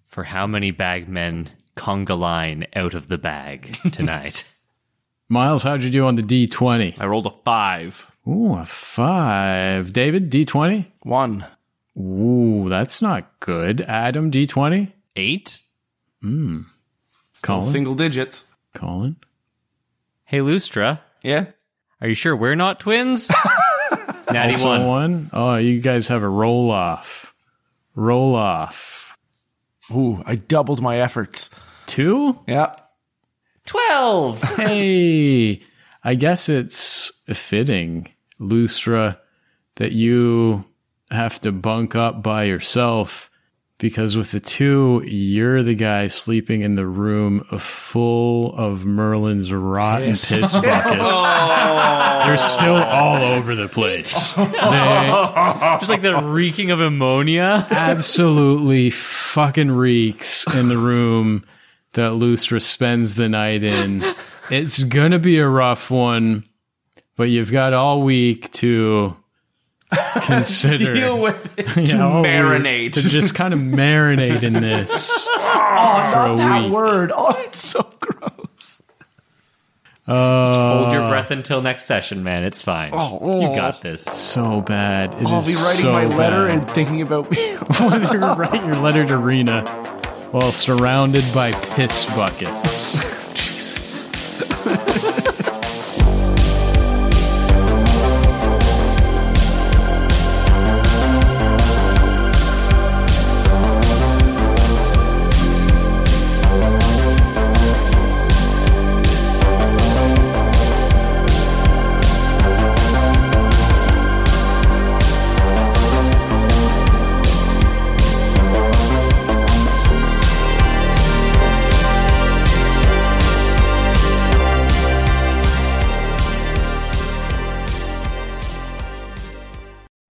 For how many bag men conga line out of the bag tonight? Miles, how'd you do on the d twenty? I rolled a five. Ooh, a five. David, d twenty? One. Ooh, that's not good. Adam, d twenty? Eight. Hmm. Colin? Single digits. Colin? Hey, Lustra. Yeah? Are you sure we're not twins? Natty one. one. Oh, you guys have a roll-off. Roll-off. Ooh, I doubled my efforts. Two? Yeah. Twelve! Hey! I guess it's fitting, Lustra, that you have to bunk up by yourself, because with the two, you're the guy sleeping in the room full of Merlin's rotten yes. piss buckets. Oh. They're still all over the place. They, just like the reeking of ammonia. Absolutely fucking reeks in the room that Lustra spends the night in. It's going to be a rough one, but you've got all week to... Consider deal with it to know, marinate to just kind of marinate in this. Oh, for not a that week. Word! Oh, it's so gross. Uh, just hold your breath until next session, man. It's fine. Oh, oh. You got this. So bad. It I'll is be writing so my letter bad. And thinking about whether you write your letter to Rena while surrounded by piss buckets. Jesus.